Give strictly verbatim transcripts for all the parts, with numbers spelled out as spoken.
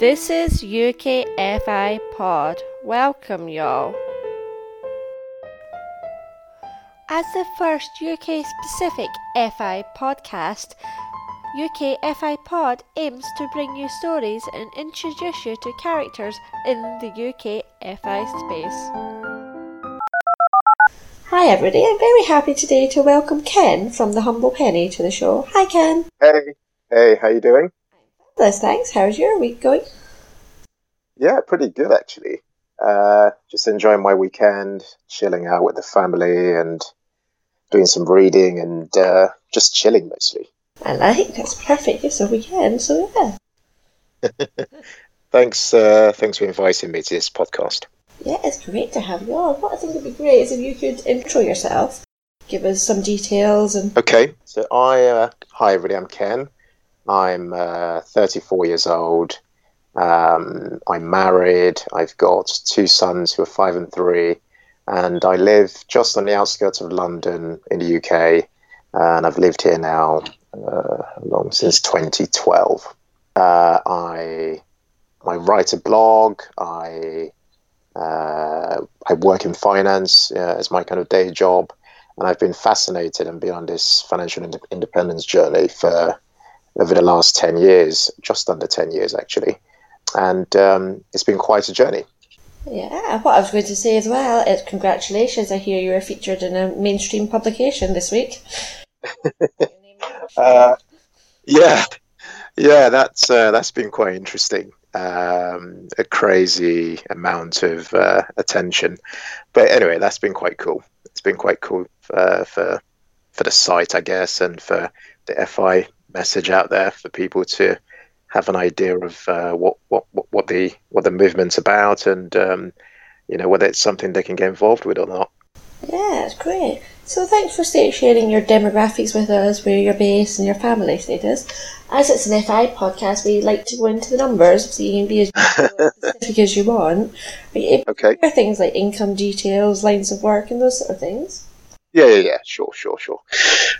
This is U K F I Pod. Welcome, y'all. As the first U K-specific F I podcast, U K F I Pod aims to bring you stories and introduce you to characters in the U K F I space. Hi everybody, I'm very happy today to welcome Ken from The Humble Penny to the show. Hi Ken. Hey, hey, how you doing? Fabulous, thanks. How's your week going? Yeah, pretty good actually. Uh, just enjoying my weekend, chilling out with the family and doing some reading and uh, just chilling mostly. I like that's perfect. It's a weekend, so yeah. thanks, uh, thanks for inviting me to this podcast. Yeah, it's great to have you on. What I think would be great is if you could intro yourself, give us some details and. Okay, so I uh, hi everybody. I'm Ken. I'm uh, thirty-four years old. Um, I'm married. I've got two sons who are five and three, and I live just on the outskirts of London in the U K. And I've lived here now uh, long since twenty twelve. Uh, I I write a blog. I uh, I work in finance uh, as my kind of day job, and I've been fascinated and been on this financial ind- independence journey for over the last ten years, just under ten years actually, and um, it's been quite a journey. Yeah, what I was going to say as well is congratulations. I hear you were featured in a mainstream publication this week. uh, yeah, yeah, that's uh, that's been quite interesting. Um, a crazy amount of uh, attention, but anyway, that's been quite cool. It's been quite cool uh, for for the site, I guess, and for the F I message out there for people to have an idea of uh, what, what what the what the movement's about, and um, you know whether it's something they can get involved with or not. Yeah, it's great. So thanks for sharing your demographics with us, where you're based and your family status. As it's an F I podcast, we like to go into the numbers, so you can be as specific as you want. Are you able okay. to hear things like income details, lines of work, and those sort of things? Yeah, yeah, yeah. Sure, sure, sure.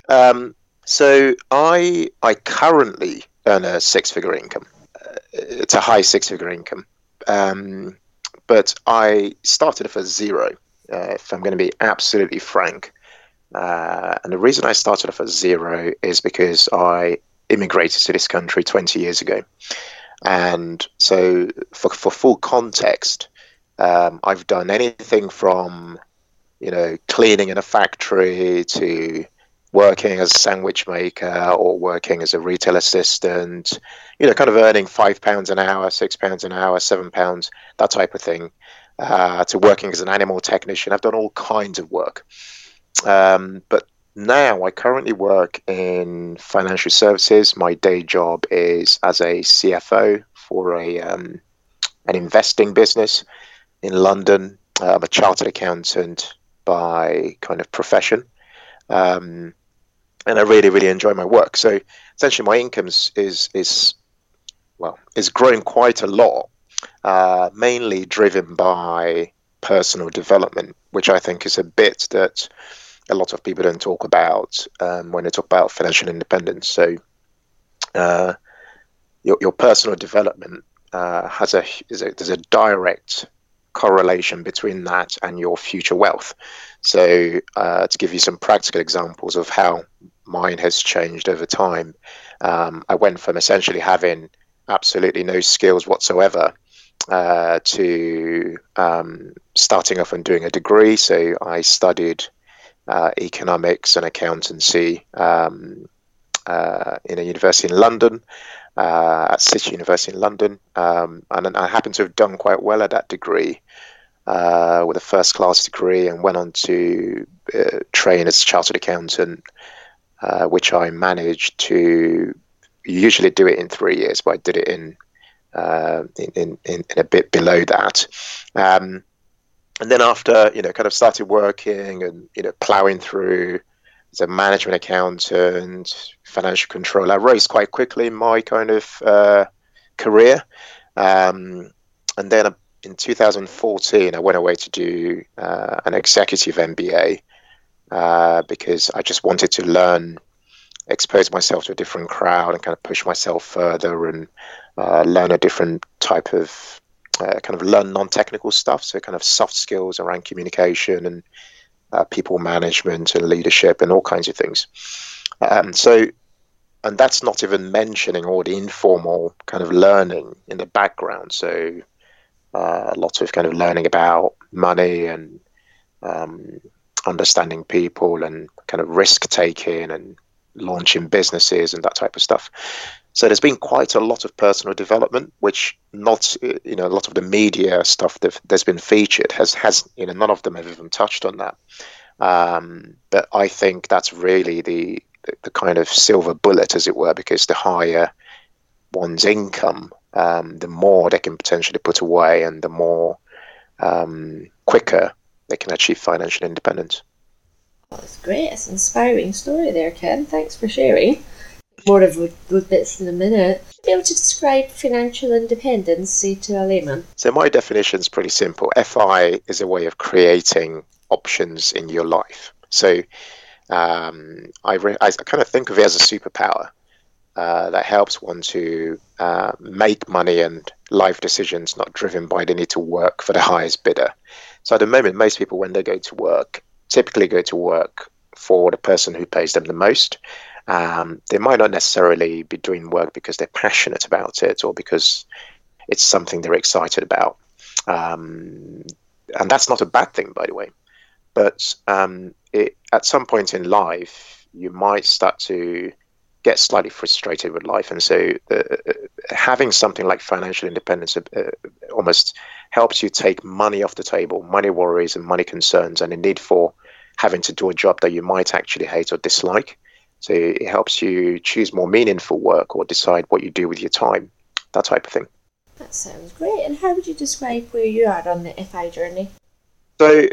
Um, so I I currently earn a six-figure income. Uh, it's a high six-figure income. Um, but I started off at zero, uh, if I'm going to be absolutely frank. Uh, and the reason I started off at zero is because I immigrated to this country twenty years ago. And so for, for full context, um, I've done anything from, you know, cleaning in a factory to working as a sandwich maker or working as a retail assistant, you know, kind of earning five pounds an hour, six pounds an hour, seven pounds, that type of thing, uh, to working as an animal technician. I've done all kinds of work. Um, but now I currently work in financial services. My day job is as a C F O for a um, an investing business in London. Uh, I'm a chartered accountant by kind of profession. Um, and I really, really enjoy my work. So essentially my income is, is, is well, is grown quite a lot, uh, mainly driven by personal development, which I think is a bit that a lot of people don't talk about um, when they talk about financial independence. So uh, your, your personal development uh, has a, is a, there's a direct correlation between that and your future wealth. So uh, to give you some practical examples of how mine has changed over time, um, I went from essentially having absolutely no skills whatsoever uh, to um, starting off and doing a degree. So I studied uh, economics and accountancy um, uh, in a university in London. Uh, at City University in London, um, and I happened to have done quite well at that degree uh, with a first-class degree, and went on to uh, train as a chartered accountant, uh, which I managed to usually do it in three years, but I did it in uh, in, in, in a bit below that. Um, and then after, you know, kind of started working and, you know, ploughing through as a management accountant, financial controller, I rose quite quickly in my kind of uh, career. Um, and then in two thousand fourteen, I went away to do uh, an executive M B A uh, because I just wanted to learn, expose myself to a different crowd and kind of push myself further and uh, learn a different type of uh, kind of learn non-technical stuff. So kind of soft skills around communication and uh, people management and leadership and all kinds of things. Um, so, and that's not even mentioning all the informal kind of learning in the background. So uh, lots of kind of learning about money and um, understanding people and kind of risk taking and launching businesses and that type of stuff. So there's been quite a lot of personal development, which not, you know, a lot of the media stuff that that's been featured has, has, you know, none of them have even touched on that. Um, but I think that's really the, the kind of silver bullet, as it were, because the higher one's income, um, the more they can potentially put away and the more um, quicker they can achieve financial independence. Well, that's great. It's an inspiring story there, Ken. Thanks for sharing. More of those bits in a minute. Be able to describe financial independence, say, to a layman? So my definition is pretty simple. F I is a way of creating options in your life. So um, I, re- I kind of think of it as a superpower uh, that helps one to uh, make money and life decisions not driven by the need to work for the highest bidder. So at the moment, most people, when they go to work, typically go to work for the person who pays them the most. Um, they might not necessarily be doing work because they're passionate about it or because it's something they're excited about. Um, and that's not a bad thing, by the way. But um, it, at some point in life, you might start to get slightly frustrated with life. And so uh, having something like financial independence uh, almost helps you take money off the table, money worries and money concerns, and the need for having to do a job that you might actually hate or dislike. So it helps you choose more meaningful work or decide what you do with your time, that type of thing. That sounds great. And how would you describe where you are on the F I journey? So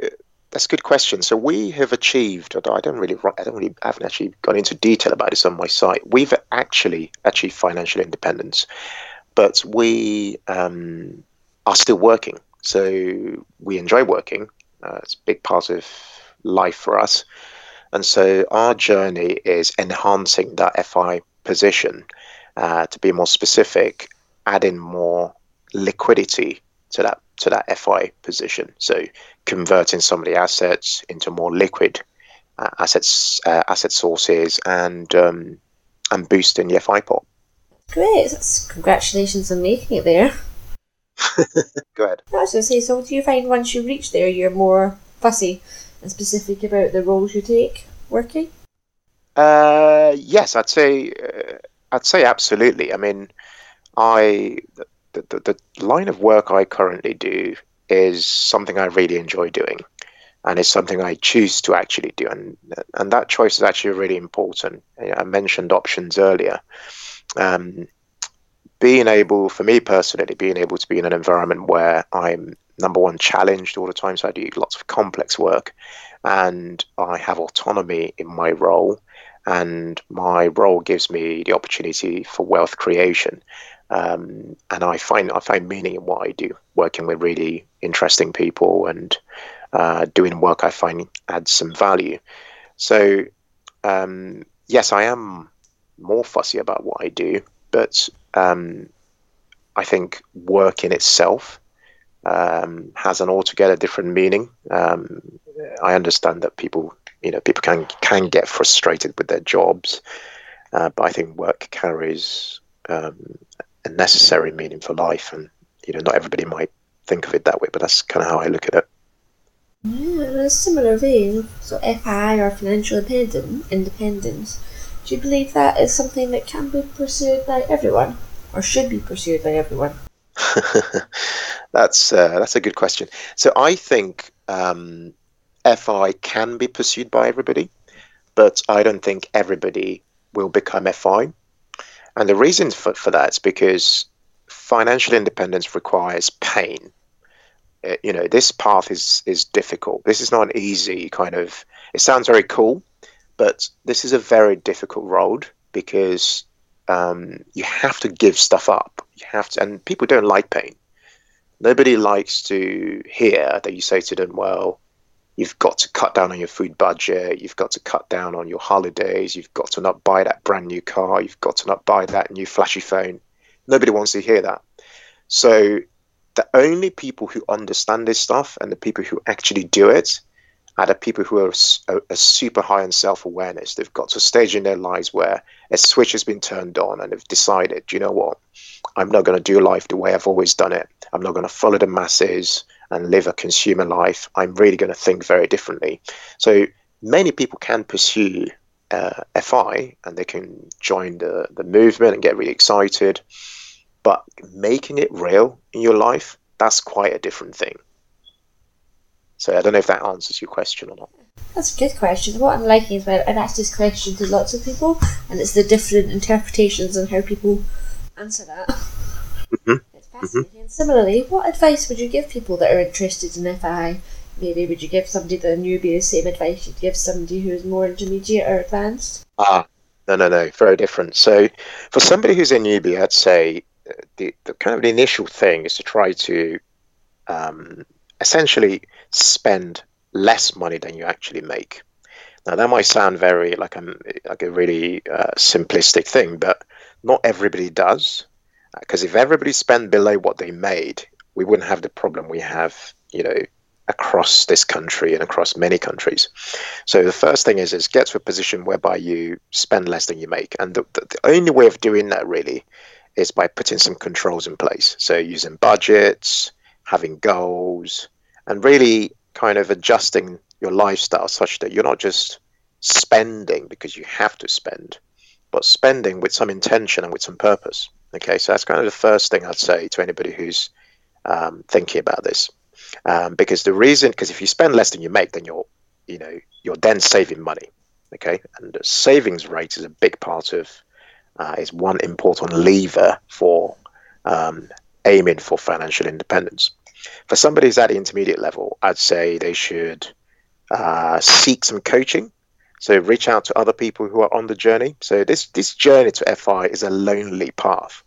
that's a good question. So we have achieved, although I don't really, I don't really, I haven't actually gone into detail about this on my site. We've actually achieved financial independence, but we um, are still working. So we enjoy working. Uh, it's a big part of life for us. And so our journey is enhancing that F I position uh, to be more specific, adding more liquidity to that to that F I position. So converting some of the assets into more liquid uh, assets, uh, asset sources, and um, and boosting the F I pot. Great! That's, congratulations on making it there. Go ahead. I was going to say, so do you find once you reach there, you're more fussy and specific about the roles you take working? Uh, yes, I'd say uh, I'd say absolutely. I mean, I the, the the line of work I currently do is something I really enjoy doing, and it's something I choose to actually do, and and that choice is actually really important. I mentioned options earlier. Um, being able, for me personally, being able to be in an environment where I'm number one, challenged all the time. So I do lots of complex work and I have autonomy in my role, and my role gives me the opportunity for wealth creation. Um, and I find I find meaning in what I do, working with really interesting people and uh, doing work I find adds some value. So um, yes, I am more fussy about what I do, but um, I think work in itself Um, has an altogether different meaning. Um, I understand that people, you know, people can can get frustrated with their jobs, uh, but I think work carries um, a necessary meaning for life, and you know, not everybody might think of it that way, but that's kind of how I look at it. Yeah, in a similar vein, so F I or financial independence. Do you believe that is something that can be pursued by everyone, or should be pursued by everyone? That's uh, that's a good question. So I think um, F I can be pursued by everybody, but I don't think everybody will become F I. And the reason for, for that is because financial independence requires pain. Uh, you know, this path is, is difficult. This is not an easy kind of, it sounds very cool, but this is a very difficult road because um, you have to give stuff up. You have to, and people don't like pain. Nobody likes to hear that you say to them, well, you've got to cut down on your food budget, you've got to cut down on your holidays, you've got to not buy that brand new car, you've got to not buy that new flashy phone. Nobody wants to hear that. So the only people who understand this stuff and the people who actually do it are the people who are, are, are super high in self-awareness. They've got to a stage in their lives where a switch has been turned on and they've decided, you know what, I'm not going to do life the way I've always done it. I'm not going to follow the masses and live a consumer life. I'm really going to think very differently. So many people can pursue uh, F I and they can join the, the movement and get really excited. But making it real in your life, that's quite a different thing. So I don't know if that answers your question or not. That's a good question. What I'm liking is when I've asked this question to lots of people, and it's the different interpretations on how people answer that. Mm-hmm. It's fascinating. Mm-hmm. Similarly, what advice would you give people that are interested in F I? Maybe would you give somebody that a newbie the same advice you'd give somebody who is more intermediate or advanced? Ah, no, no, no, very different. So for somebody who's a newbie, I'd say the, the kind of the initial thing is to try to um, essentially spend less money than you actually make. Now that might sound very like a, like a really uh, simplistic thing, but not everybody does, because if everybody spent below what they made, we wouldn't have the problem we have, you know, across this country and across many countries. So the first thing is, is get to a position whereby you spend less than you make. And the, the, the only way of doing that really is by putting some controls in place. So using budgets, having goals, and really kind of adjusting your lifestyle such that you're not just spending because you have to spend, but spending with some intention and with some purpose. Okay, so that's kind of the first thing I'd say to anybody who's um, thinking about this. Um, because the reason, because if you spend less than you make, then you're, you know, you're then saving money. Okay, and the savings rate is a big part of, uh, is one important lever for um, aiming for financial independence. For somebody who's at the intermediate level, I'd say they should uh, seek some coaching. So reach out to other people who are on the journey. So this this journey to F I is a lonely path.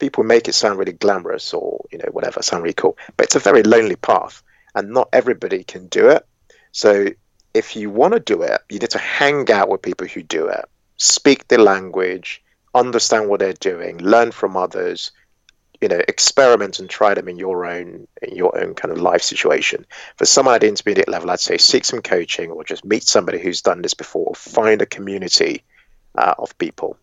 People make it sound really glamorous or, you know, whatever, sound really cool. But it's a very lonely path and not everybody can do it. So if you want to do it, you need to hang out with people who do it, speak their language, understand what they're doing, learn from others, you know, experiment and try them in your own in your own kind of life situation. For someone at the intermediate level, I'd say seek some coaching or just meet somebody who's done this before, or find a community uh, of people.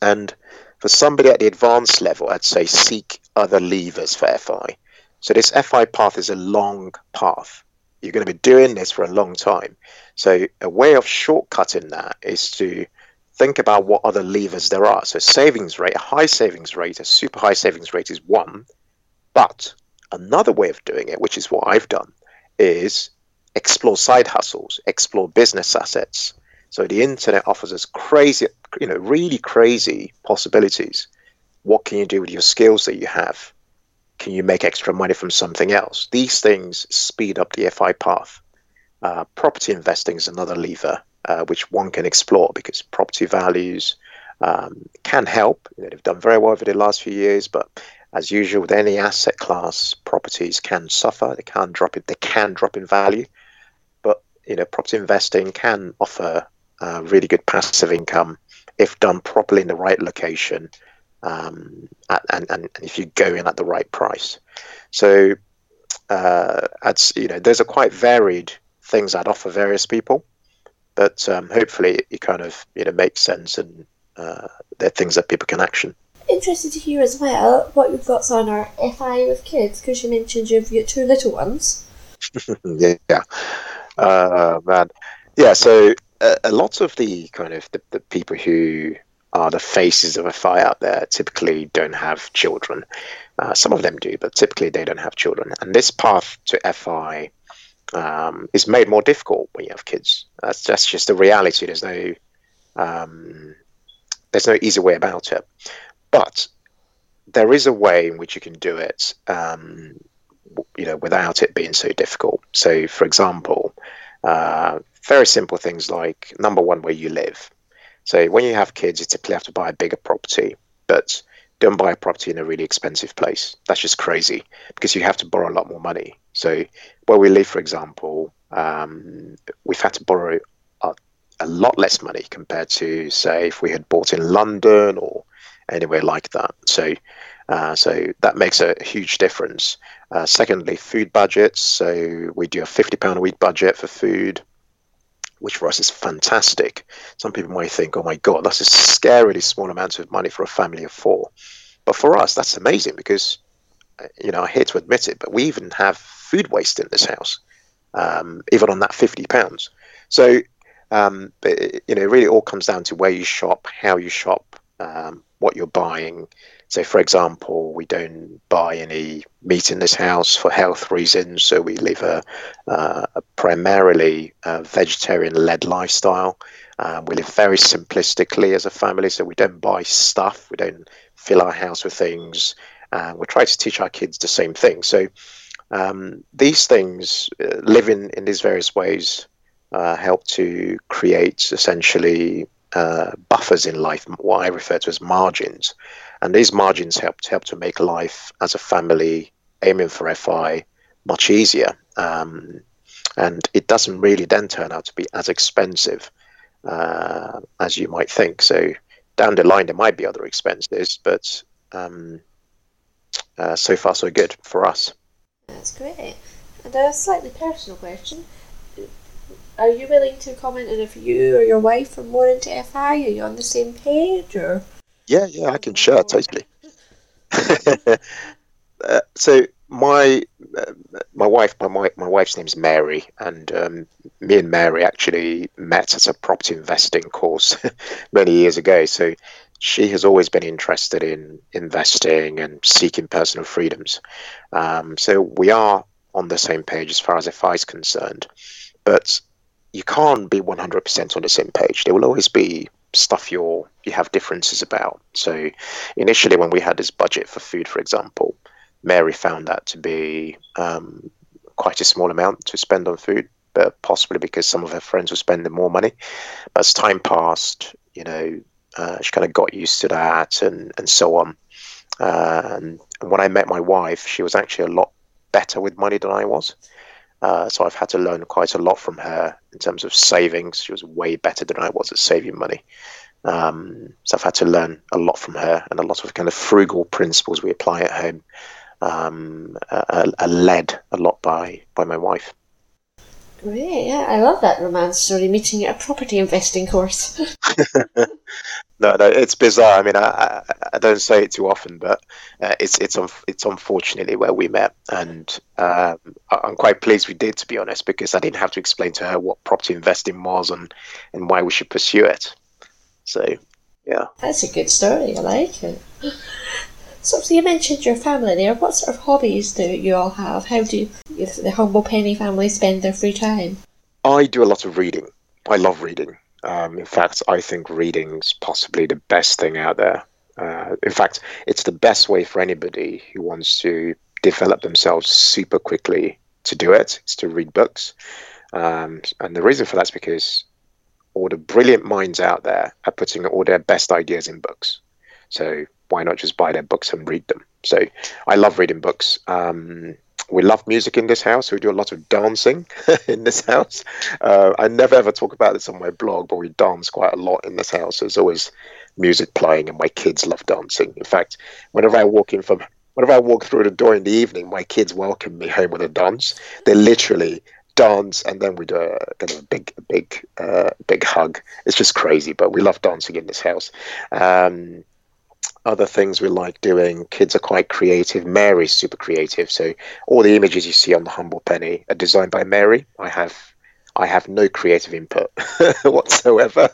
And for somebody at the advanced level, I'd say seek other levers for F I. So this F I path is a long path. You're going to be doing this for a long time. So a way of shortcutting that is to think about what other levers there are. So savings rate, a high savings rate, a super high savings rate is one. But another way of doing it, which is what I've done, is explore side hustles, explore business assets. So the internet offers us crazy, you know, really crazy possibilities. What can you do with your skills that you have? Can you make extra money from something else? These things speed up the F I path. Uh, property investing is another lever. Uh, which one can explore because property values um, can help. You know, they've done very well over the last few years, but as usual with any asset class, properties can suffer. They can drop it. They can drop in value, but you know, property investing can offer uh, really good passive income if done properly in the right location, um, at, and, and and if you go in at the right price. So, uh, that's, you know, those are quite varied things I'd offer various people. But um, hopefully it kind of, you know, makes sense and uh, they're things that people can action. Interested to hear as well what your thoughts on our F I with kids, because you mentioned you've got two little ones. yeah, uh, man. Yeah, so uh, a lot of the kind of the, the people who are the faces of F I out there typically don't have children. Uh, some of them do, but typically they don't have children. And this path to F I Um, is made more difficult when you have kids. That's, that's just the reality. There's no um, there's no easy way about it. But there is a way in which you can do it, um, you know, without it being so difficult. So, for example, uh, very simple things like number one, where you live. So, when you have kids, you typically have to buy a bigger property, but don't buy a property in a really expensive place. That's just crazy because you have to borrow a lot more money. So where we live, for example, um, we've had to borrow a, a lot less money compared to, say, if we had bought in London or anywhere like that. So uh, so that makes a huge difference. Uh, secondly, food budgets. So we do a fifty pound a week budget for food, which for us is fantastic. Some people might think, oh my God, that's a scarily small amount of money for a family of four. But for us, that's amazing because, you know, I hate to admit it, but we even have food waste in this house, um, even on that fifty pounds. So, um, but, you know, it really all comes down to where you shop, how you shop, um, what you're buying. So, for example, we don't buy any meat in this house for health reasons. So we live a, uh, a primarily uh, vegetarian-led lifestyle. Uh, we live very simplistically as a family. So we don't buy stuff. We don't fill our house with things. Uh, we try to teach our kids the same thing. So um, these things, uh, living in these various ways, uh, help to create essentially uh, buffers in life, what I refer to as margins. And these margins help to, help to make life as a family aiming for F I much easier. Um, and it doesn't really then turn out to be as expensive uh, as you might think. So down the line, there might be other expenses, but um, uh, so far so good for us. That's great. And a slightly personal question. Are you willing to comment on if you or your wife are more into F I? Are you on the same page? Or? Yeah, yeah, I can share totally. uh, so my uh, my wife, my my wife's name's Mary, and um, me and Mary actually met at a property investing course many years ago. So she has always been interested in investing and seeking personal freedoms. Um, so we are on the same page as far as F I is concerned, but you can't be one hundred percent on the same page. There will always be stuff you're you have differences about. So initially when we had this budget for food, for example, Mary found that to be um quite a small amount to spend on food, but possibly because some of her friends were spending more money. But as time passed, you know, uh, she kind of got used to that and and so on. Uh, and when I met my wife, she was actually a lot better with money than I was. Uh, so I've had to learn quite a lot from her in terms of savings. She was way better than I was at saving money. Um, so I've had to learn a lot from her, and a lot of kind of frugal principles we apply at home um, are, are led a lot by, by my wife. Great, yeah, I love that romance story, meeting at a property investing course. no, no, it's bizarre. I mean, I, I, I don't say it too often, but uh, it's it's un- it's unfortunately where we met, and um, I'm quite pleased we did, to be honest, because I didn't have to explain to her what property investing was and, and why we should pursue it. So, yeah. That's a good story. I like it. So, so you mentioned your family there. What sort of hobbies do you all have? How do you, the Humble Penny family spend their free time? I do a lot of reading. I love reading. Um, in fact, I think reading's possibly the best thing out there. Uh, in fact, it's the best way for anybody who wants to develop themselves super quickly to do it, is to read books. Um, and the reason for that's because all the brilliant minds out there are putting all their best ideas in books. So why not just buy their books and read them? So I love reading books. Um, we love music in this house. We do a lot of dancing in this house. Uh, I never ever talk about this on my blog, but we dance quite a lot in this house. There's always music playing, and my kids love dancing. In fact, whenever I walk in from, whenever I walk through the door in the evening, my kids welcome me home with a dance. They literally dance, and then we do a, kind of a big, big, uh, big hug. It's just crazy, but we love dancing in this house. Um, Other things we like doing. Kids are quite creative. Mary's super creative. So all the images you see on the Humble Penny are designed by Mary. I have, I have no creative input whatsoever.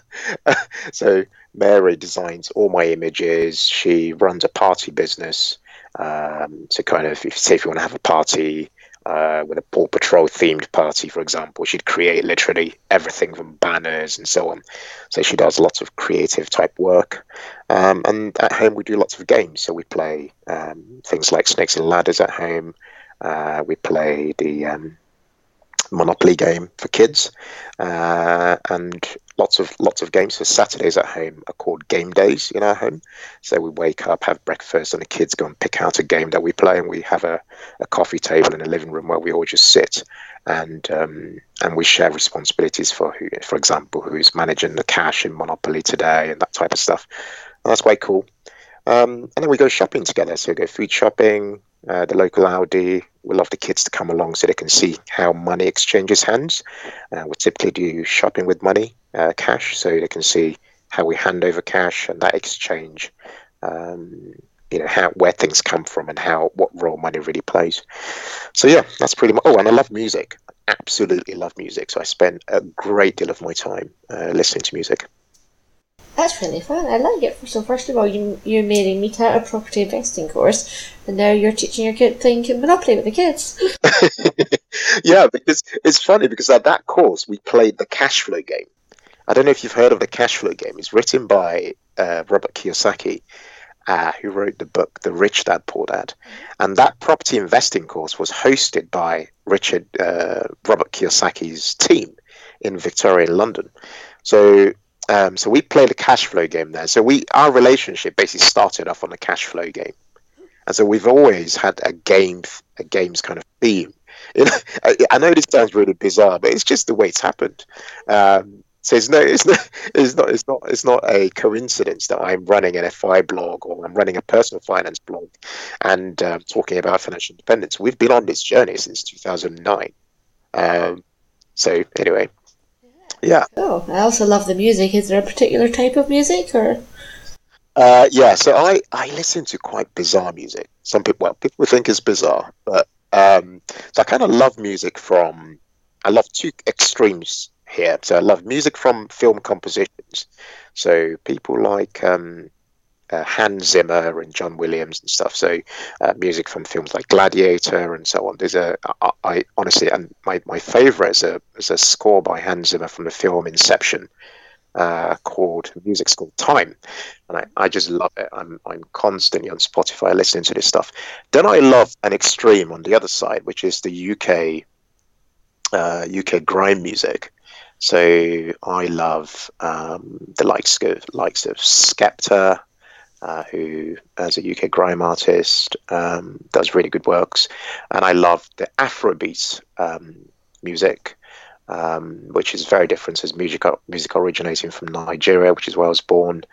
So Mary designs all my images. She runs a party business. Um, so kind of, if, say if you want to have a party uh, with a Paw Patrol themed party, for example, she'd create literally everything from banners and so on. So she does lots of creative type work. Um, and at home, we do lots of games. So we play um, things like Snakes and Ladders at home. Uh, we play the um, Monopoly game for kids, uh, and lots of lots of games. So Saturdays at home are called game days in our home. So we wake up, have breakfast, and the kids go and pick out a game that we play. And we have a, a coffee table in the living room where we all just sit, and um, and we share responsibilities for who, for example, who's managing the cash in Monopoly today and that type of stuff. And that's quite cool. Um, and then we go shopping together. So we go food shopping, uh, the local Aldi. We love the kids to come along so they can see how money exchanges hands. Uh, we typically do shopping with money, uh, cash, so they can see how we hand over cash and that exchange. Um, you know, how, where things come from and how, what role money really plays. So yeah, that's pretty much. Oh, and I love music. I absolutely love music. So I spend a great deal of my time uh, listening to music. That's really fun. I like it. So first of all, you you made me take a property investing course, and now you're teaching your kid playing Monopoly with the kids. Yeah, because it's funny because at that course we played the cash flow game. I don't know if you've heard of the cash flow game. It's written by uh, Robert Kiyosaki, uh, who wrote the book The Rich Dad Poor Dad, and that property investing course was hosted by Richard uh, Robert Kiyosaki's team in Victoria, in London. So. Um, so we played a cash flow game there. So we, our relationship basically started off on a cash flow game, and so we've always had a game, a games kind of theme. You know, I, I know this sounds really bizarre, but it's just the way it's happened. Um, so it's no, it's no, it's not, it's not, it's not a coincidence that I'm running an F I blog or I'm running a personal finance blog and uh, talking about financial independence. We've been on this journey since two thousand nine. Um, so anyway. Yeah. Oh, I also love the music. Is there a particular type of music, or? Uh, yeah. So I, I listen to quite bizarre music. Some people, well, people think it's bizarre, but um, so I kind of love music from. I love two extremes here. So I love music from film compositions. So people like um, uh, Hans Zimmer and John Williams and stuff. So uh, music from films like Gladiator and so on. There's a I, I honestly and my my favorite is a. There's a score by Hans Zimmer from the film Inception, uh, called music's called Time, and I, I just love it. I'm I'm constantly on Spotify listening to this stuff. Then I love an extreme on the other side, which is the U K, uh, U K grime music. So I love um, the likes of likes of Skepta, uh, who as a U K grime artist um, does really good works, and I love the Afrobeat um, music. Um, which is very different as music music originating from Nigeria, which is where I was born,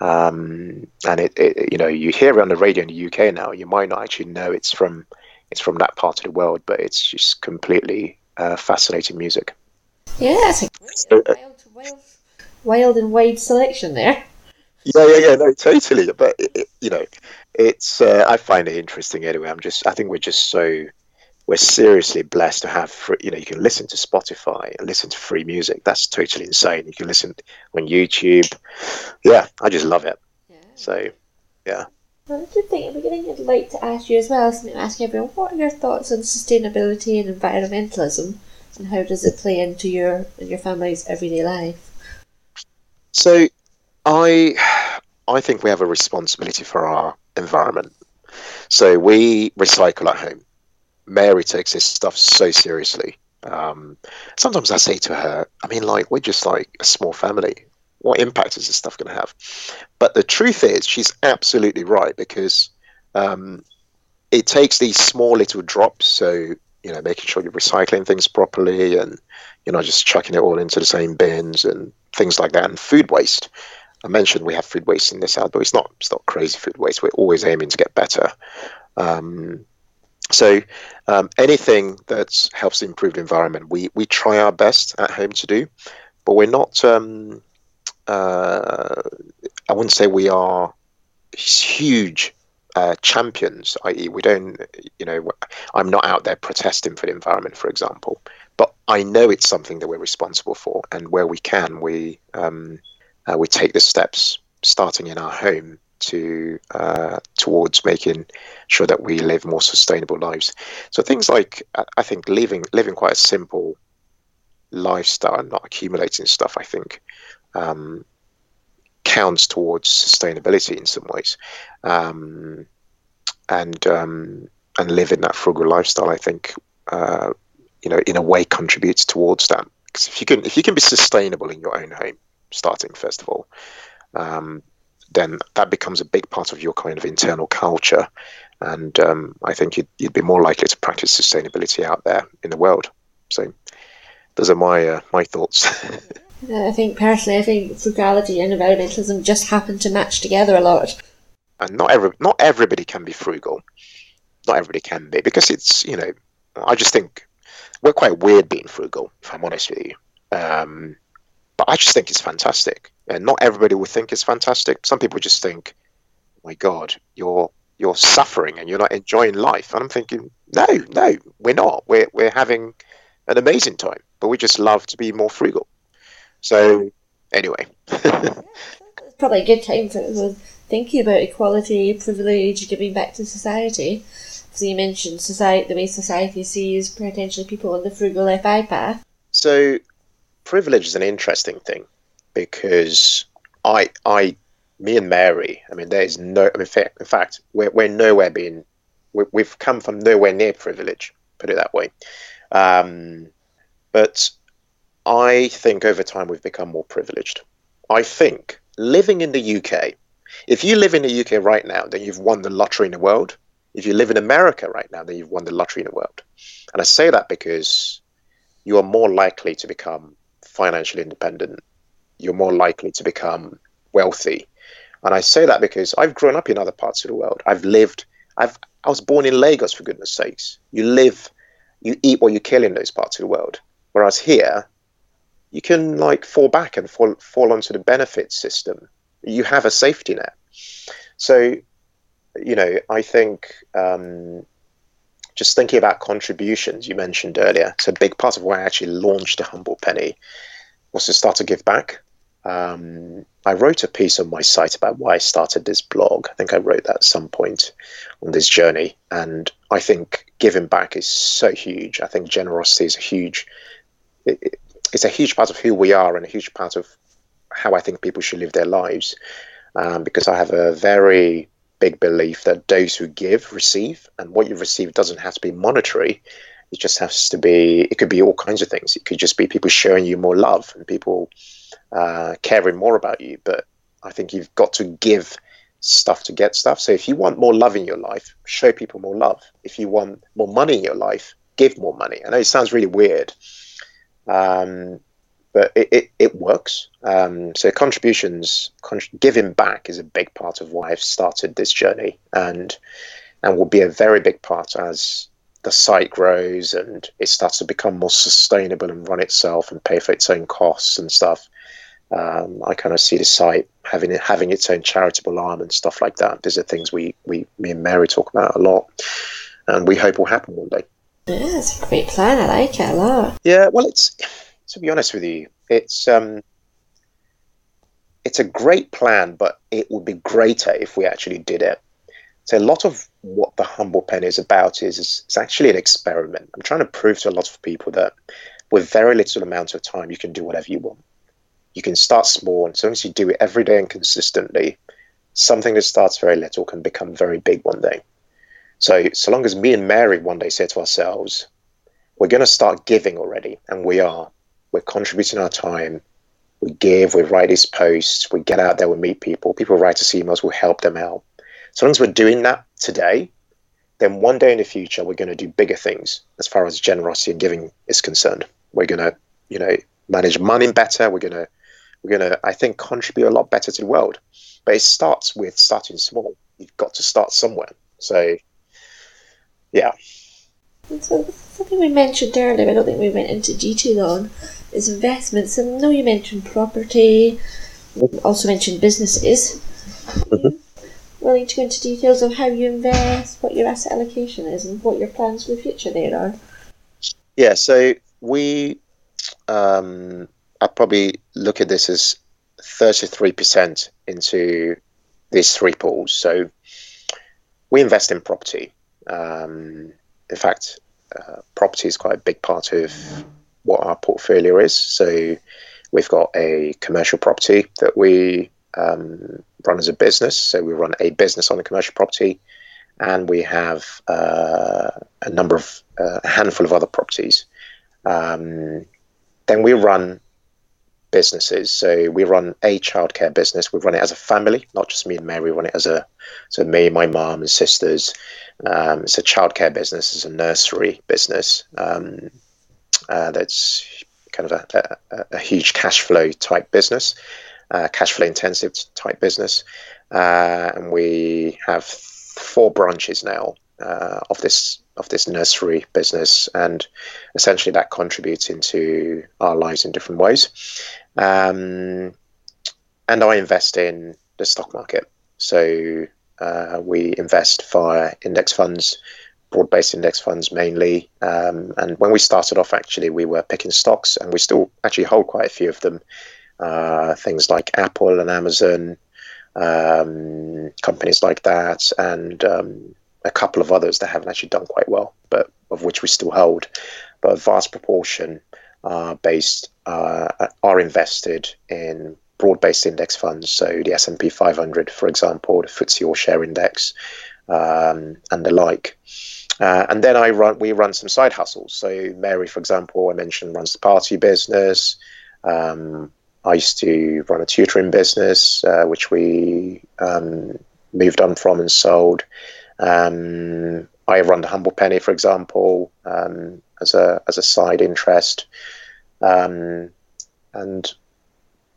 um, and it, it you know you hear it on the radio in the U K now. You might not actually know it's from it's from that part of the world, but it's just completely uh, fascinating music. Yeah, that's a great, so, uh, wild, wild, wild and wide selection there. Yeah, yeah, yeah, no, totally. But it, it, you know, it's uh, I find it interesting anyway. I'm just I think we're just so. We're seriously blessed to have, free, you know, you can listen to Spotify and listen to free music. That's totally insane. You can listen on YouTube. Yeah, I just love it. Yeah. So, yeah. Well, I did think at the beginning I'd like to ask you as well, something to ask everyone, what are your thoughts on sustainability and environmentalism, and how does it play into your and your family's everyday life? So, I, I think we have a responsibility for our environment. So we recycle at home. Mary takes this stuff so seriously. Um, sometimes I say to her, I mean, like, we're just like a small family. What impact is this stuff going to have? But the truth is, she's absolutely right, because um, it takes these small little drops. So, you know, making sure you're recycling things properly and, you know, just chucking it all into the same bins and things like that. And food waste. I mentioned we have food waste in this house, but it's not, it's not crazy food waste. We're always aiming to get better. Um, So um, anything that helps improve the environment, we, we try our best at home to do, but we're not, um, uh, I wouldn't say we are huge uh, champions, that is we don't, you know, I'm not out there protesting for the environment, for example, but I know it's something that we're responsible for, and where we can, we, um, uh, we take the steps starting in our home to uh, towards making sure that we live more sustainable lives. So things like, I think living living quite a simple lifestyle and not accumulating stuff, I think um, counts towards sustainability in some ways. Um, and um, and living that frugal lifestyle, I think, uh, you know, in a way contributes towards that. Because if you can if you can be sustainable in your own home, starting first of all, um, then that becomes a big part of your kind of internal culture. And um, I think you'd, you'd be more likely to practice sustainability out there in the world. So those are my uh, my thoughts. I think personally, I think frugality and environmentalism just happen to match together a lot. and not every not everybody can be frugal. Not everybody can be, because it's, you know, I just think we're quite weird being frugal, if I'm honest with you. Um, but I just think it's fantastic, and not everybody will think it's fantastic. Some people just think, oh my God, you're you're suffering and you're not enjoying life. And I'm thinking, no, no, we're not. We're we're having an amazing time, but we just love to be more frugal. So anyway, yeah, it's probably a good time for thinking about equality, privilege, giving back to society. So you mentioned society, the way society sees potentially people on the frugal F I path. So privilege is an interesting thing, because I, I, me and Mary, I mean, there is no, in fact, in fact we're, we're nowhere being, we're, we've come from nowhere near privilege, put it that way. Um, but I think over time we've become more privileged. I think living in the U K, if you live in the U K right now, then you've won the lottery in the world. If you live in America right now, then you've won the lottery in the world. And I say that because you are more likely to become financially independent. You're more likely to become wealthy. And I say that because I've grown up in other parts of the world. I've lived, I've, I was born in Lagos, for goodness sakes. You live, you eat what you kill in those parts of the world. Whereas here, you can like fall back and fall, fall onto the benefits system. You have a safety net. So, you know, I think um, just thinking about contributions you mentioned earlier, it's a big part of why I actually launched The Humble Penny was to start to give back. Um, I wrote a piece on my site about why I started this blog. I think I wrote that at some point on this journey. And I think giving back is so huge. I think generosity is a huge, it, it, it's a huge part of who we are and a huge part of how I think people should live their lives. Um, because I have a very big belief that those who give receive, and what you receive doesn't have to be monetary. It just has to be, it could be all kinds of things. It could just be people showing you more love and people uh, caring more about you. But I think you've got to give stuff to get stuff. So if you want more love in your life, show people more love. If you want more money in your life, give more money. I know it sounds really weird, um, but it, it, it works. Um, so contributions, contr- giving back is a big part of why I've started this journey, and and will be a very big part as the site grows and it starts to become more sustainable and run itself and pay for its own costs and stuff. Um, I kind of see the site having having its own charitable arm and stuff like that. These are things we, we me and Mary talk about a lot, and we hope will happen one day. Yeah, it's a great plan. I like it a lot. Yeah, well, it's... to be honest with you, it's um, it's a great plan, but it would be greater if we actually did it. So a lot of what The Humble Penny is about is, is it's actually an experiment. I'm trying to prove to a lot of people that with very little amount of time, you can do whatever you want. You can start small, and as long as you do it every day and consistently, something that starts very little can become very big one day. So, so long as me and Mary one day say to ourselves, we're going to start giving already, and we are. We're contributing our time, we give, we write these posts, we get out there, we meet people, people write us emails, we'll help them out. So long as we're doing that today, then one day in the future, we're going to do bigger things as far as generosity and giving is concerned. We're going to, you know, manage money better. We're going to, we're going to, I think, contribute a lot better to the world. But it starts with starting small. You've got to start somewhere. So, yeah. So something we mentioned earlier, I don't think we went into detail on, is investments. And I know you mentioned property, also mentioned businesses. Mm-hmm. Willing to go into details of how you invest, what your asset allocation is, and what your plans for the future there are? Yeah, so we, um, I probably look at this as thirty-three percent into these three pools. So we invest in property. Um, in fact, uh, property is quite a big part of what our portfolio is. So we've got a commercial property that we um, run as a business. So we run a business on a commercial property, and we have uh, a number of uh, a handful of other properties. Um, then we run businesses. So we run a childcare business. We run it as a family, not just me and Mary. We run it as a so me, my mum, and sisters. Um, it's a childcare business. It's a nursery business. Um, Uh, that's kind of a, a, a huge cash flow type business. uh, cash flow intensive type business. Uh, and we have four branches now uh, of this of this nursery business, and essentially that contributes into our lives in different ways. Um, and I invest in the stock market. So uh, we invest via index funds, broad-based index funds mainly. Um, and when we started off, actually, we were picking stocks, and we still actually hold quite a few of them. Uh, things like Apple and Amazon, um, companies like that, and um, a couple of others that haven't actually done quite well, but of which we still hold. But a vast proportion are based, uh, are invested in broad-based index funds. So the S and P five hundred, for example, the F T S E All-Share Index, um, and the like. Uh, and then I run, we run some side hustles. So Mary, for example, I mentioned, runs the party business. Um, I used to run a tutoring business, uh, which we um, moved on from and sold. Um, I run the Humble Penny, for example, um, as a as a side interest. Um, and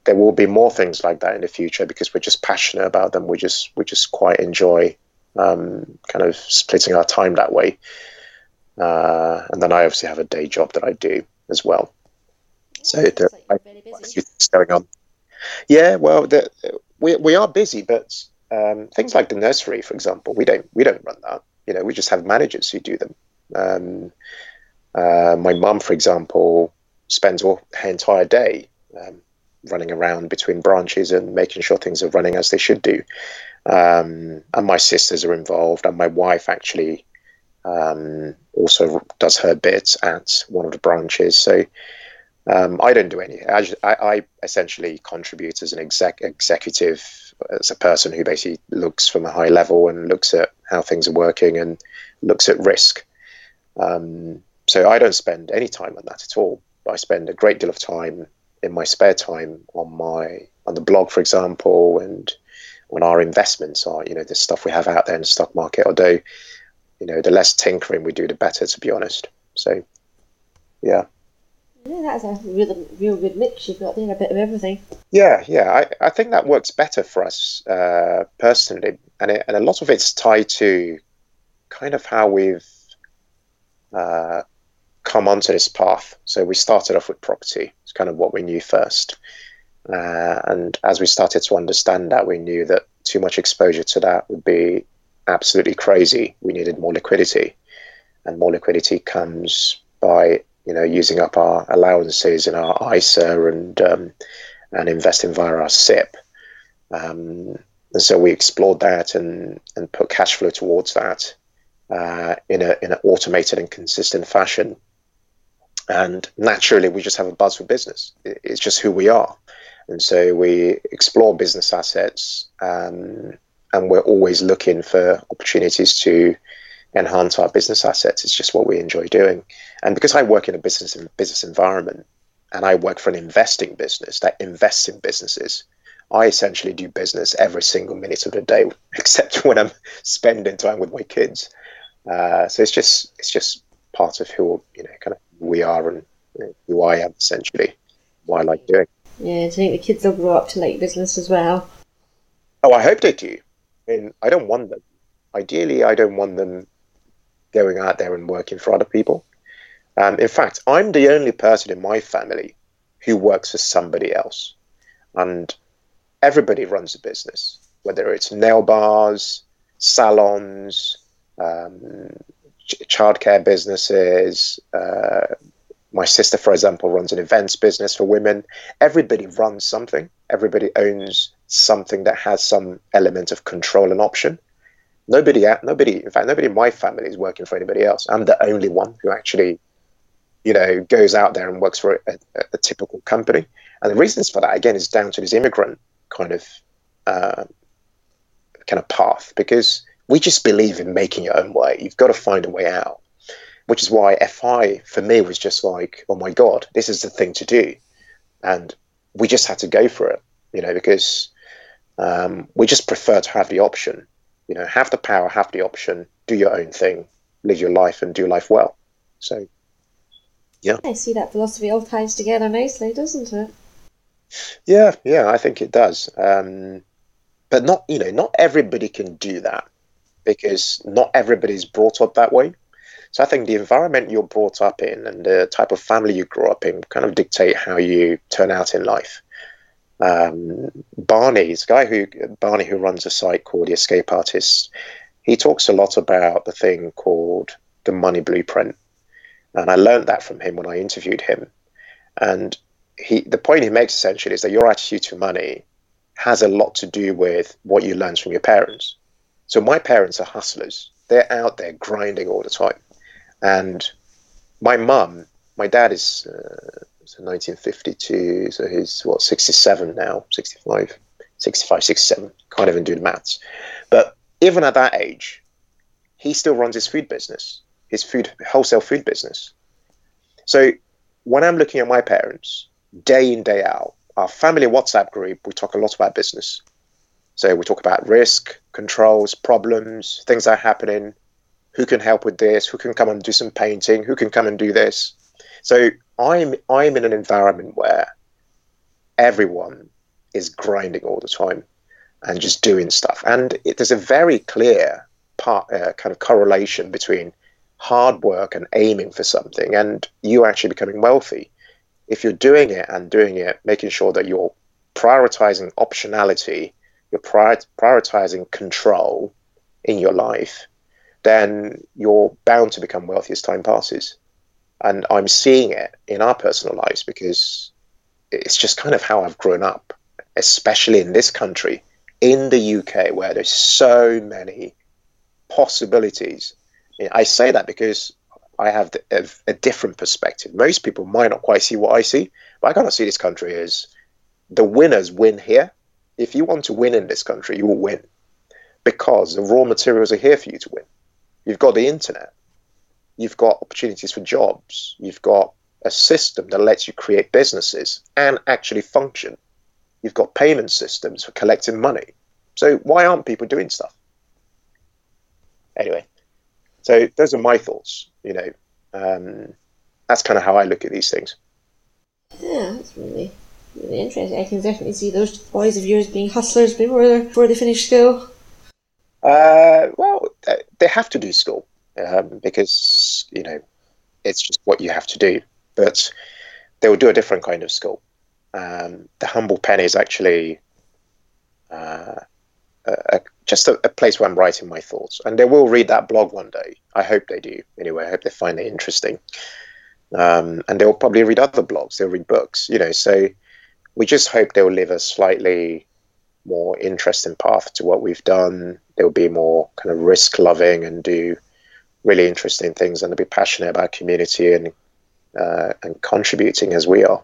there will be more things like that in the future because we're just passionate about them. We just we just quite enjoy um, kind of splitting our time that way. Uh, and then I obviously have a day job that I do as well. So there are a few things going on. Yeah, well, the, we we are busy, but um, things like the nursery, for example, we don't we don't run that. You know, we just have managers who do them. Um, uh, my mum, for example, spends all, her entire day um, running around between branches and making sure things are running as they should do. Um, and my sisters are involved, and my wife actually um, also does her bit at one of the branches. So. Um, I don't do anything. I, I essentially contribute as an exec, executive, as a person who basically looks from a high level and looks at how things are working and looks at risk. Um, so I don't spend any time on that at all. I spend a great deal of time in my spare time on my on the blog, for example, and on our investments, are you know the stuff we have out there in the stock market. Although, you know, the less tinkering we do, the better, to be honest. So, yeah. Yeah, that's a real, real good mix you've got there, a bit of everything. Yeah, yeah, I, I think that works better for us uh, personally, and it, and a lot of it's tied to kind of how we've uh, come onto this path. So we started off with property; it's kind of what we knew first, uh, and as we started to understand that, we knew that too much exposure to that would be absolutely crazy. We needed more liquidity, and more liquidity comes by you know, using up our allowances in our I S A and um, and investing via our S I P. Um, and so we explored that and and put cash flow towards that uh, in a in an automated and consistent fashion. And naturally, we just have a buzz for business. It's just who we are. And so we explore business assets, um, and we're always looking for opportunities to enhance our business assets. It's just what we enjoy doing. And because I work in a business business environment, and I work for an investing business that invests in businesses, I essentially do business every single minute of the day, except when I'm spending time with my kids. Uh, so it's just it's just part of who you know kind of who we are, and you know, who I am essentially, what I like doing. Yeah, do you think the kids will grow up to like business as well? Oh, I hope they do. I mean, I don't want them. Ideally, I don't want them going out there and working for other people. Um, in fact, I'm the only person in my family who works for somebody else. And everybody runs a business, whether it's nail bars, salons, um, ch- childcare businesses. Uh, my sister, for example, runs an events business for women. Everybody runs something. Everybody owns something that has some element of control and option. Nobody, nobody. In fact, nobody in my family is working for anybody else. I'm the only one who actually, you know, goes out there and works for a, a, a typical company. And the reasons for that, again, is down to this immigrant kind of, uh, kind of path, because we just believe in making your own way. You've got to find a way out, which is why F I for me was just like, oh my God, this is the thing to do, and we just had to go for it, you know, because um, we just prefer to have the option. You know, have the power, have the option, do your own thing, live your life and do life well. So, yeah. I see that philosophy all ties together nicely, doesn't it? Yeah, yeah, I think it does. Um, but not, you know, not everybody can do that because not everybody's brought up that way. So I think the environment you're brought up in and the type of family you grow up in kind of dictate how you turn out in life. Um, Barney, this guy who Barney who runs a site called The Escape Artists, he talks a lot about the thing called the money blueprint. And I learned that from him when I interviewed him. And he, the point he makes essentially is that your attitude to money has a lot to do with what you learned from your parents. So my parents are hustlers. They're out there grinding all the time. And my mum, my dad is uh, nineteen fifty-two, so he's, what, sixty-seven now, sixty-five, sixty-five, sixty-seven. Can't even do the maths. But even at that age, he still runs his food business, his food wholesale food business. So when I'm looking at my parents, day in, day out, our family WhatsApp group, we talk a lot about business. So we talk about risk, controls, problems, things that are happening, who can help with this, who can come and do some painting, who can come and do this. So I'm I'm in an environment where everyone is grinding all the time and just doing stuff. And it, there's a very clear part, uh, kind of correlation between hard work and aiming for something and you actually becoming wealthy. If you're doing it and doing it, making sure that you're prioritizing optionality, you're prior- prioritizing control in your life, then you're bound to become wealthy as time passes. And I'm seeing it in our personal lives because it's just kind of how I've grown up, especially in this country, in the U K, where there's so many possibilities. I say that because I have a, a different perspective. Most people might not quite see what I see, but I kind of see this country as the winners win here. If you want to win in this country, you will win because the raw materials are here for you to win. You've got the internet. You've got opportunities for jobs. You've got a system that lets you create businesses and actually function. You've got payment systems for collecting money. So why aren't people doing stuff? Anyway, so those are my thoughts. You know, um, that's kind of how I look at these things. Yeah, that's really, really interesting. I can definitely see those boys of yours being hustlers before, before they finish school. Uh, well, they have to do school. Um, because, you know, it's just what you have to do. But they will do a different kind of school. Um, the Humble Penny is actually uh, a, a, just a, a place where I'm writing my thoughts. And they will read that blog one day. I hope they do. Anyway, I hope they find it interesting. Um, and they'll probably read other blogs. They'll read books, you know. So we just hope they'll live a slightly more interesting path to what we've done. They'll be more kind of risk-loving and do really interesting things and to be passionate about community and uh, and contributing as we are.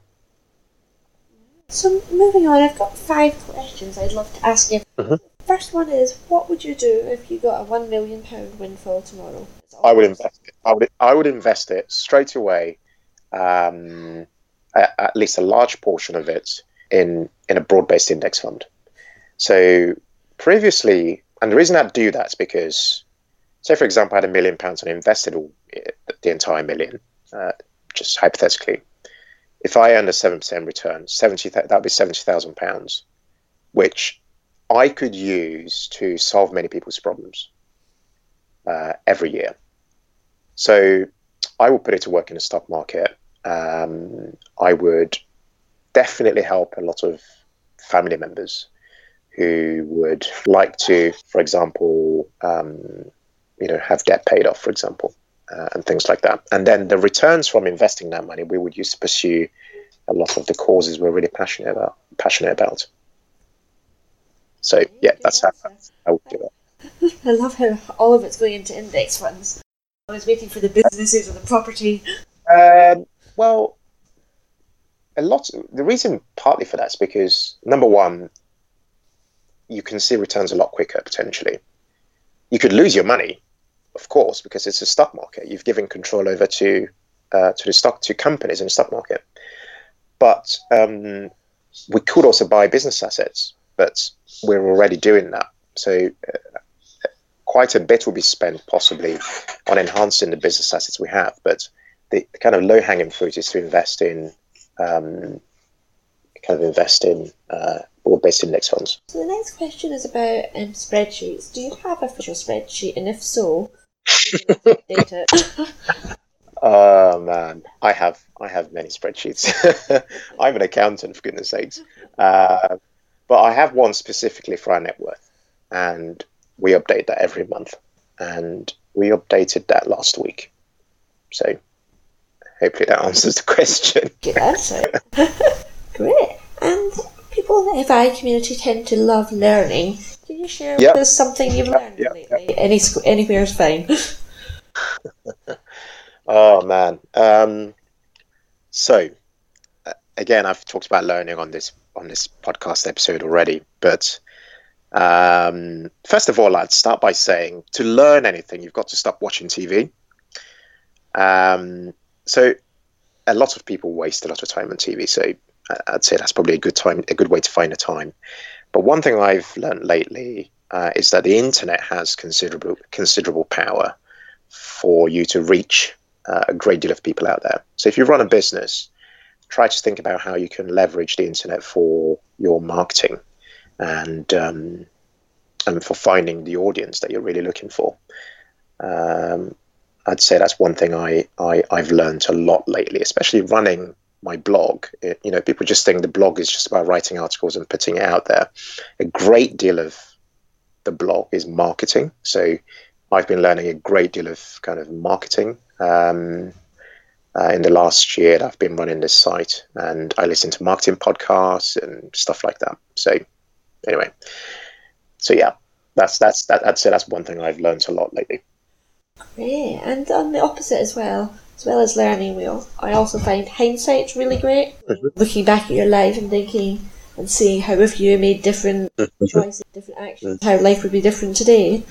So moving on, I've got five questions I'd love to ask you. Mm-hmm. First one is, what would you do if you got a one million pound windfall tomorrow? I would invest it. I would I would invest it straight away, um, at, at least a large portion of it in in a broad-based index fund. So previously, and the reason I'd do that is because, so, for example, I had a million pounds and invested all, the entire million, uh, just hypothetically. If I earned a seven percent return, seventy that would be seventy thousand pounds, which I could use to solve many people's problems uh, every year. So I would put it to work in the stock market. Um, I would definitely help a lot of family members who would like to, for example, um, you know, have debt paid off, for example, uh, and things like that. And then the returns from investing that money, we would use to pursue a lot of the causes we're really passionate about. Passionate about. So, yeah, that's how I would do it. I love how all of it's going into index funds. I was waiting for the businesses or the property. Um, well, a lot. The reason partly for that is because, number one, you can see returns a lot quicker, potentially. You could lose your money, of course, because it's a stock market. You've given control over to uh, to the stock to companies in the stock market. But um, we could also buy business assets, but we're already doing that. So uh, quite a bit will be spent possibly on enhancing the business assets we have. But the, the kind of low-hanging fruit is to invest in um, kind of invest in uh, or based index funds. So the next question is about um, spreadsheets. Do you have a official spreadsheet? And if so, update it. Oh man, I have I have many spreadsheets. I'm an accountant, for goodness sakes. Uh, but I have one specifically for our net worth, and we update that every month. And we updated that last week. So hopefully that answers the question. Good answer. Great. And people in the F I community tend to love learning. Can you share yep. with us something you've learned yep, yep, lately? Yep. Any anywhere is fine. Oh man. Um, so again, I've talked about learning on this on this podcast episode already, but um, first of all, I'd start by saying to learn anything, you've got to stop watching T V. Um, so a lot of people waste a lot of time on T V. So I'd say that's probably a good time, a good way to find the time. But one thing I've learned lately uh, is that the internet has considerable considerable power for you to reach Uh, a great deal of people out there. So if you run a business, try to think about how you can leverage the internet for your marketing and um, and for finding the audience that you're really looking for. Um, I'd say that's one thing I, I, I've learned a lot lately, especially running my blog. It, you know, people just think the blog is just about writing articles and putting it out there. A great deal of the blog is marketing. So I've been learning a great deal of kind of marketing. Um, uh, in the last year that I've been running this site, and I listen to marketing podcasts and stuff like that. So anyway, so yeah, that's, that's, that, I'd say that's one thing I've learned a lot lately. Great. And on the opposite as well, as well as learning, we all, I also find hindsight really great. Mm-hmm. Looking back at your life and thinking and seeing how if you made different mm-hmm. choices, different actions, mm-hmm. how life would be different today.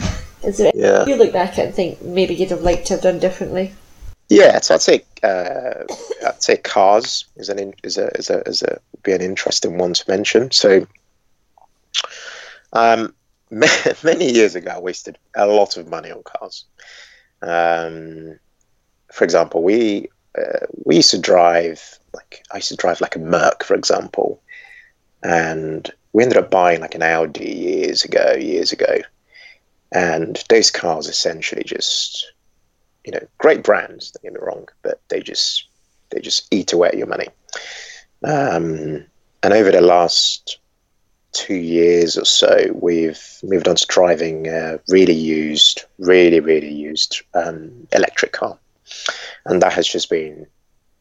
Is there yeah. you look back at and think maybe you'd have liked to have done differently? Yeah, so I'd say uh, I'd say cars is an in, is a is a is a would be an interesting one to mention. So, um, many years ago, I wasted a lot of money on cars. Um, for example, we uh, we used to drive like I used to drive like a Merc, for example, and we ended up buying like an Audi years ago, years ago. And those cars essentially just, you know, great brands, don't get me wrong, but they just they just eat away at your money. Um, and over the last two years or so, we've moved on to driving a really used, really, really used um, electric car. And that has just been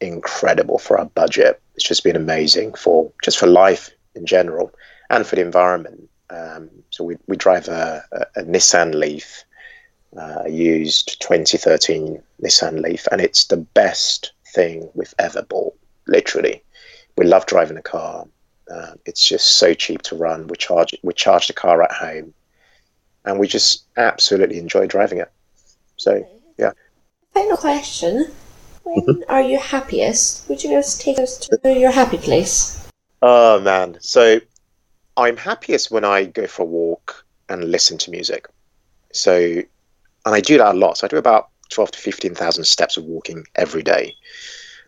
incredible for our budget. It's just been amazing for just for life in general and for the environment. Um, so we we drive a, a, a Nissan Leaf, uh, used twenty thirteen Nissan Leaf, and it's the best thing we've ever bought, literally. We love driving a car. Uh, it's just so cheap to run. We charge we charge the car at home, and we just absolutely enjoy driving it. So, yeah. Final question. When mm-hmm. are you happiest? Would you just take us to your happy place? Oh, man. So... I'm happiest when I go for a walk and listen to music. So, and I do that a lot. So I do about twelve to fifteen thousand steps of walking every day.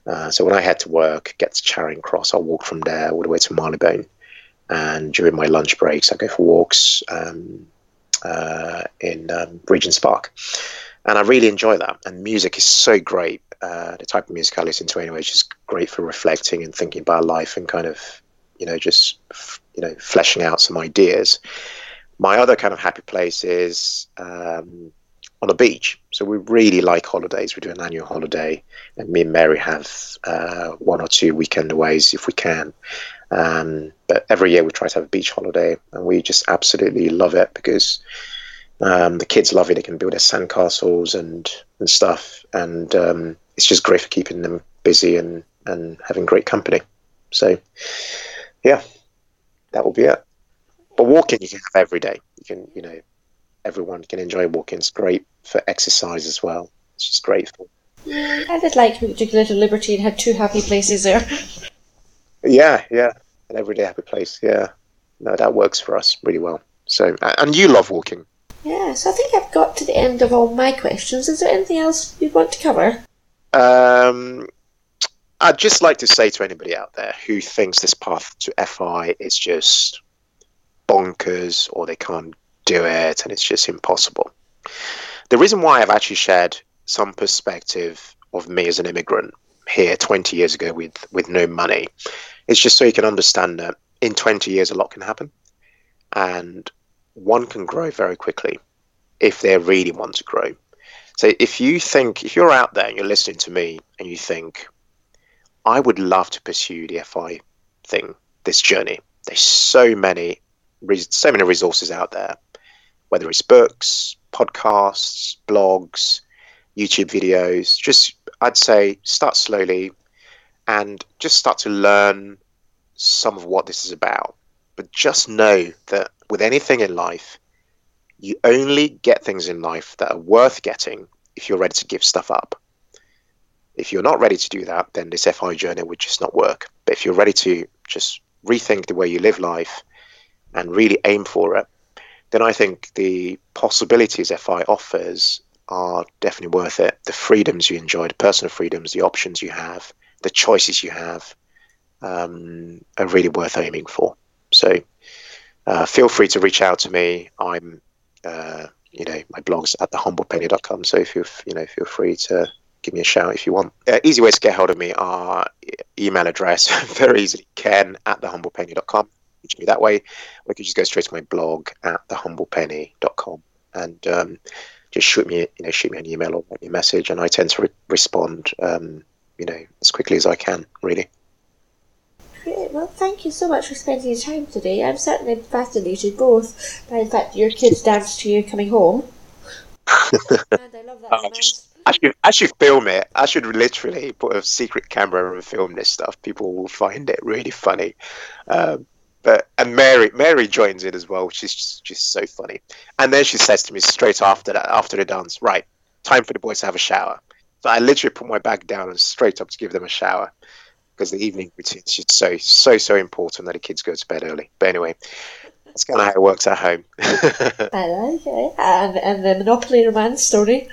Uh, so when I head to work, get to Charing Cross, I'll walk from there all the way to Marylebone. And during my lunch breaks, I go for walks um, uh, in um, Regent's Park. And I really enjoy that. And music is so great. Uh, the type of music I listen to anyway is just great for reflecting and thinking about life and kind of, you know, just... F- you know, fleshing out some ideas. My other kind of happy place is um, on a beach. So we really like holidays. We do an annual holiday, and me and Mary have uh, one or two weekend aways if we can. Um, but every year we try to have a beach holiday, and we just absolutely love it because um, the kids love it. They can build their sandcastles and and stuff, and um, it's just great for keeping them busy and and having great company. So, yeah. That will be it. But walking you can have every day. You can, you know, everyone can enjoy walking. It's great for exercise as well. It's just great for. Yeah, I did like we took a little liberty and had two happy places there. Yeah, yeah, an everyday happy place. Yeah, no, that works for us really well. So, and you love walking. Yeah, so I think I've got to the end of all my questions. Is there anything else you'd want to cover? Um, I'd just like to say to anybody out there who thinks this path to F I is just bonkers or they can't do it and it's just impossible. The reason why I've actually shared some perspective of me as an immigrant here twenty years ago with, with no money is just so you can understand that in twenty years a lot can happen and one can grow very quickly if they really want to grow. So if you think, if you're out there and you're listening to me and you think, I would love to pursue the F I thing, this journey. There's so many, so many resources out there, whether it's books, podcasts, blogs, YouTube videos. Just, I'd say, start slowly and just start to learn some of what this is about. But just know that with anything in life, you only get things in life that are worth getting if you're ready to give stuff up. If you're not ready to do that, then this F I journey would just not work. But if you're ready to just rethink the way you live life and really aim for it, then I think the possibilities F I offers are definitely worth it. The freedoms you enjoy, the personal freedoms, the options you have, the choices you have um, are really worth aiming for. So uh, feel free to reach out to me. I'm Uh, you know, my blog's at the humble penny dot com. So if you you know, feel free to give me a shout if you want. Uh, easy ways to get hold of me are email address, very easily, ken at the humble penny dot com. You can do that way. Or you can just go straight to my blog at the humble penny dot com and um, just shoot me, you know, shoot me an email or a message, and I tend to re- respond, um, you know, as quickly as I can, really. Well, thank you so much for spending your time today. I'm certainly fascinated both by the fact that your kids danced to you coming home. And I love that. Oh, just, I, should, I should film it. I should literally put a secret camera and film this stuff. People will find it really funny. Um, but and Mary, Mary joins in as well. She's just, just so funny. And then she says to me straight after that, after the dance, right, time for the boys to have a shower. So I literally put my bag down and straight up to give them a shower. Because the evening routine is just so, so, so important that the kids go to bed early. But anyway, that's kind of how it works at home. I like it. And, and the Monopoly romance story.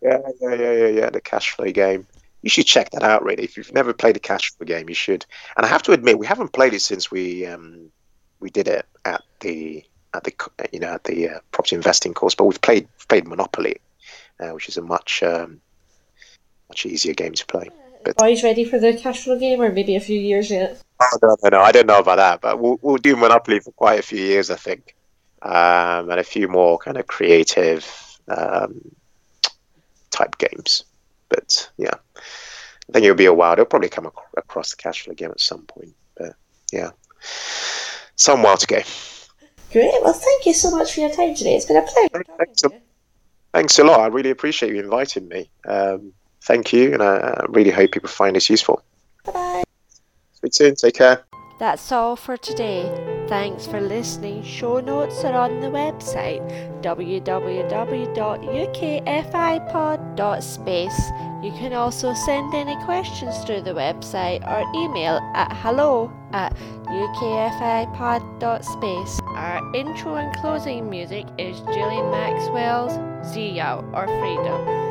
Yeah, yeah, yeah, yeah, yeah. The cash flow game. You should check that out, really. If you've never played a cash flow game, you should. And I have to admit, we haven't played it since we um, we did it at the at the you know at the uh, property investing course. But we've played played Monopoly, uh, which is a much um, much easier game to play. But boys ready for the cash flow game, or maybe a few years yet? Oh, no, no, no, I don't know about that, but we'll we'll do Monopoly for quite a few years, I think, um, and a few more kind of creative um, type games. But yeah, I think it'll be a while. It'll probably come ac- across the cash flow game at some point. But yeah, some while to go. Great. Well, thank you so much for your time today. It's been a pleasure. Thanks, thanks, a, thanks a lot. I really appreciate you inviting me. Um, Thank you, and I really hope people find this useful. Bye-bye. Speak soon. Take care. That's all for today. Thanks for listening. Show notes are on the website w w w dot u k f i pod dot space. You can also send any questions through the website or email at hello at u k f i pod dot space. Our intro and closing music is Julie Maxwell's Zia or Freedom.